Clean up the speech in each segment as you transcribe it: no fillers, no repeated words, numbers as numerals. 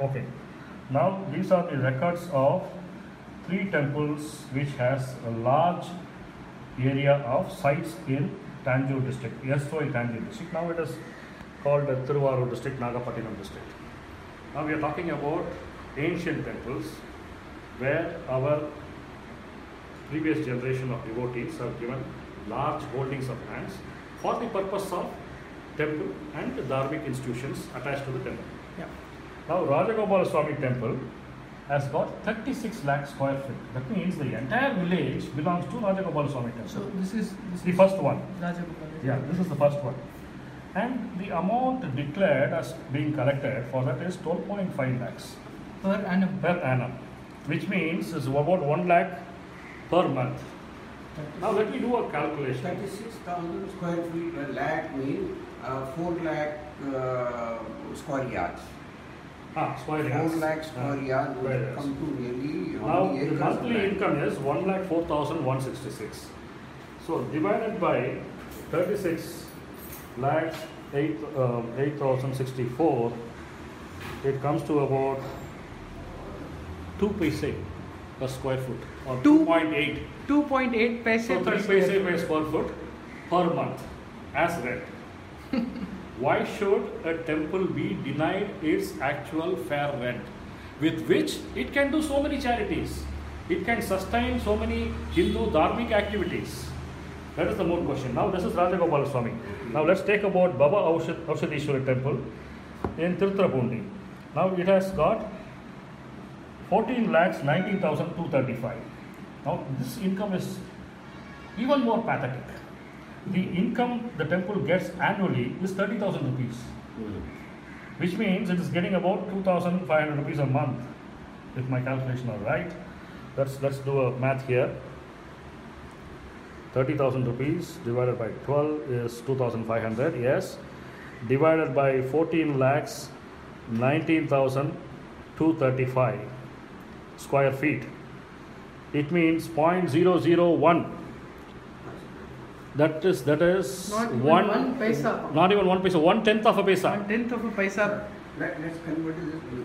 Okay, now these are the records of three temples which has a large area of sites in Tanju district. Tanju district. Now it is called the Tiruvaru district, Nagapatinam district. Now we are talking about ancient temples where our previous generation of devotees have given large holdings of lands for the purpose of temple and dharmic institutions attached to the temple. Yeah. Now Rajagopalaswamy temple has got 36 lakh square feet. That means the entire village belongs to Rajagopalaswamy temple. So this is the first one. Rajagopalaswamy. Yeah, this is the first one. And the amount declared as being collected for that is 12.5 lakhs per annum, which means is about 1 lakh per month. Now let me do a calculation. 36,000 square feet per lakh means 4 lakh square yards. Ah, square yards. 4 lakh square yards would come to nearly. Now the monthly income is 1,04,166. So divided by 36 lakhs 8,064, it comes to about 2 paise per square foot, or 2.8. 2.8 paise. So 3 paise per square foot per month as rent. Why should a temple be denied its actual fair rent, with which it can do so many charities, it can sustain so many Hindu dharmic activities? That is the main question. Now this is Rajagopalaswamy. Now let's take about Baba Aushadishwari temple in Tirthrapundi. Now it has got 14,19,235. Now this income is even more pathetic. The income the temple gets annually is 30,000 rupees, which means it is getting about 2,500 rupees a month, if my calculation are right. Let's do a math here. 30,000 rupees divided by 12 is 2,500, yes. Divided by 14,19,235 square feet. It means 0.001. That is not even one paisa. Not even one paisa. 1/10 of a paisa. 1/10 of a paisa. Let's convert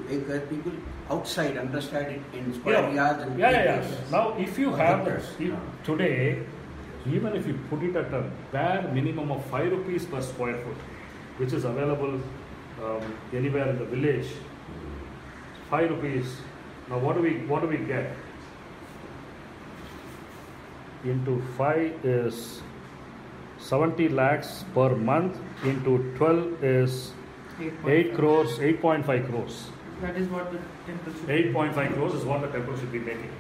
it to people outside understand it in square yards and pages. Now if you have today, even if you put it at a bare minimum of 5 rupees per square foot, which is available anywhere in the village, 5 rupees. Now what do we get? Into 5 is 70 lakhs per month, into 12 is 8.5 crores. That is what the temple should be. 8.5 crores is what the temple should be making.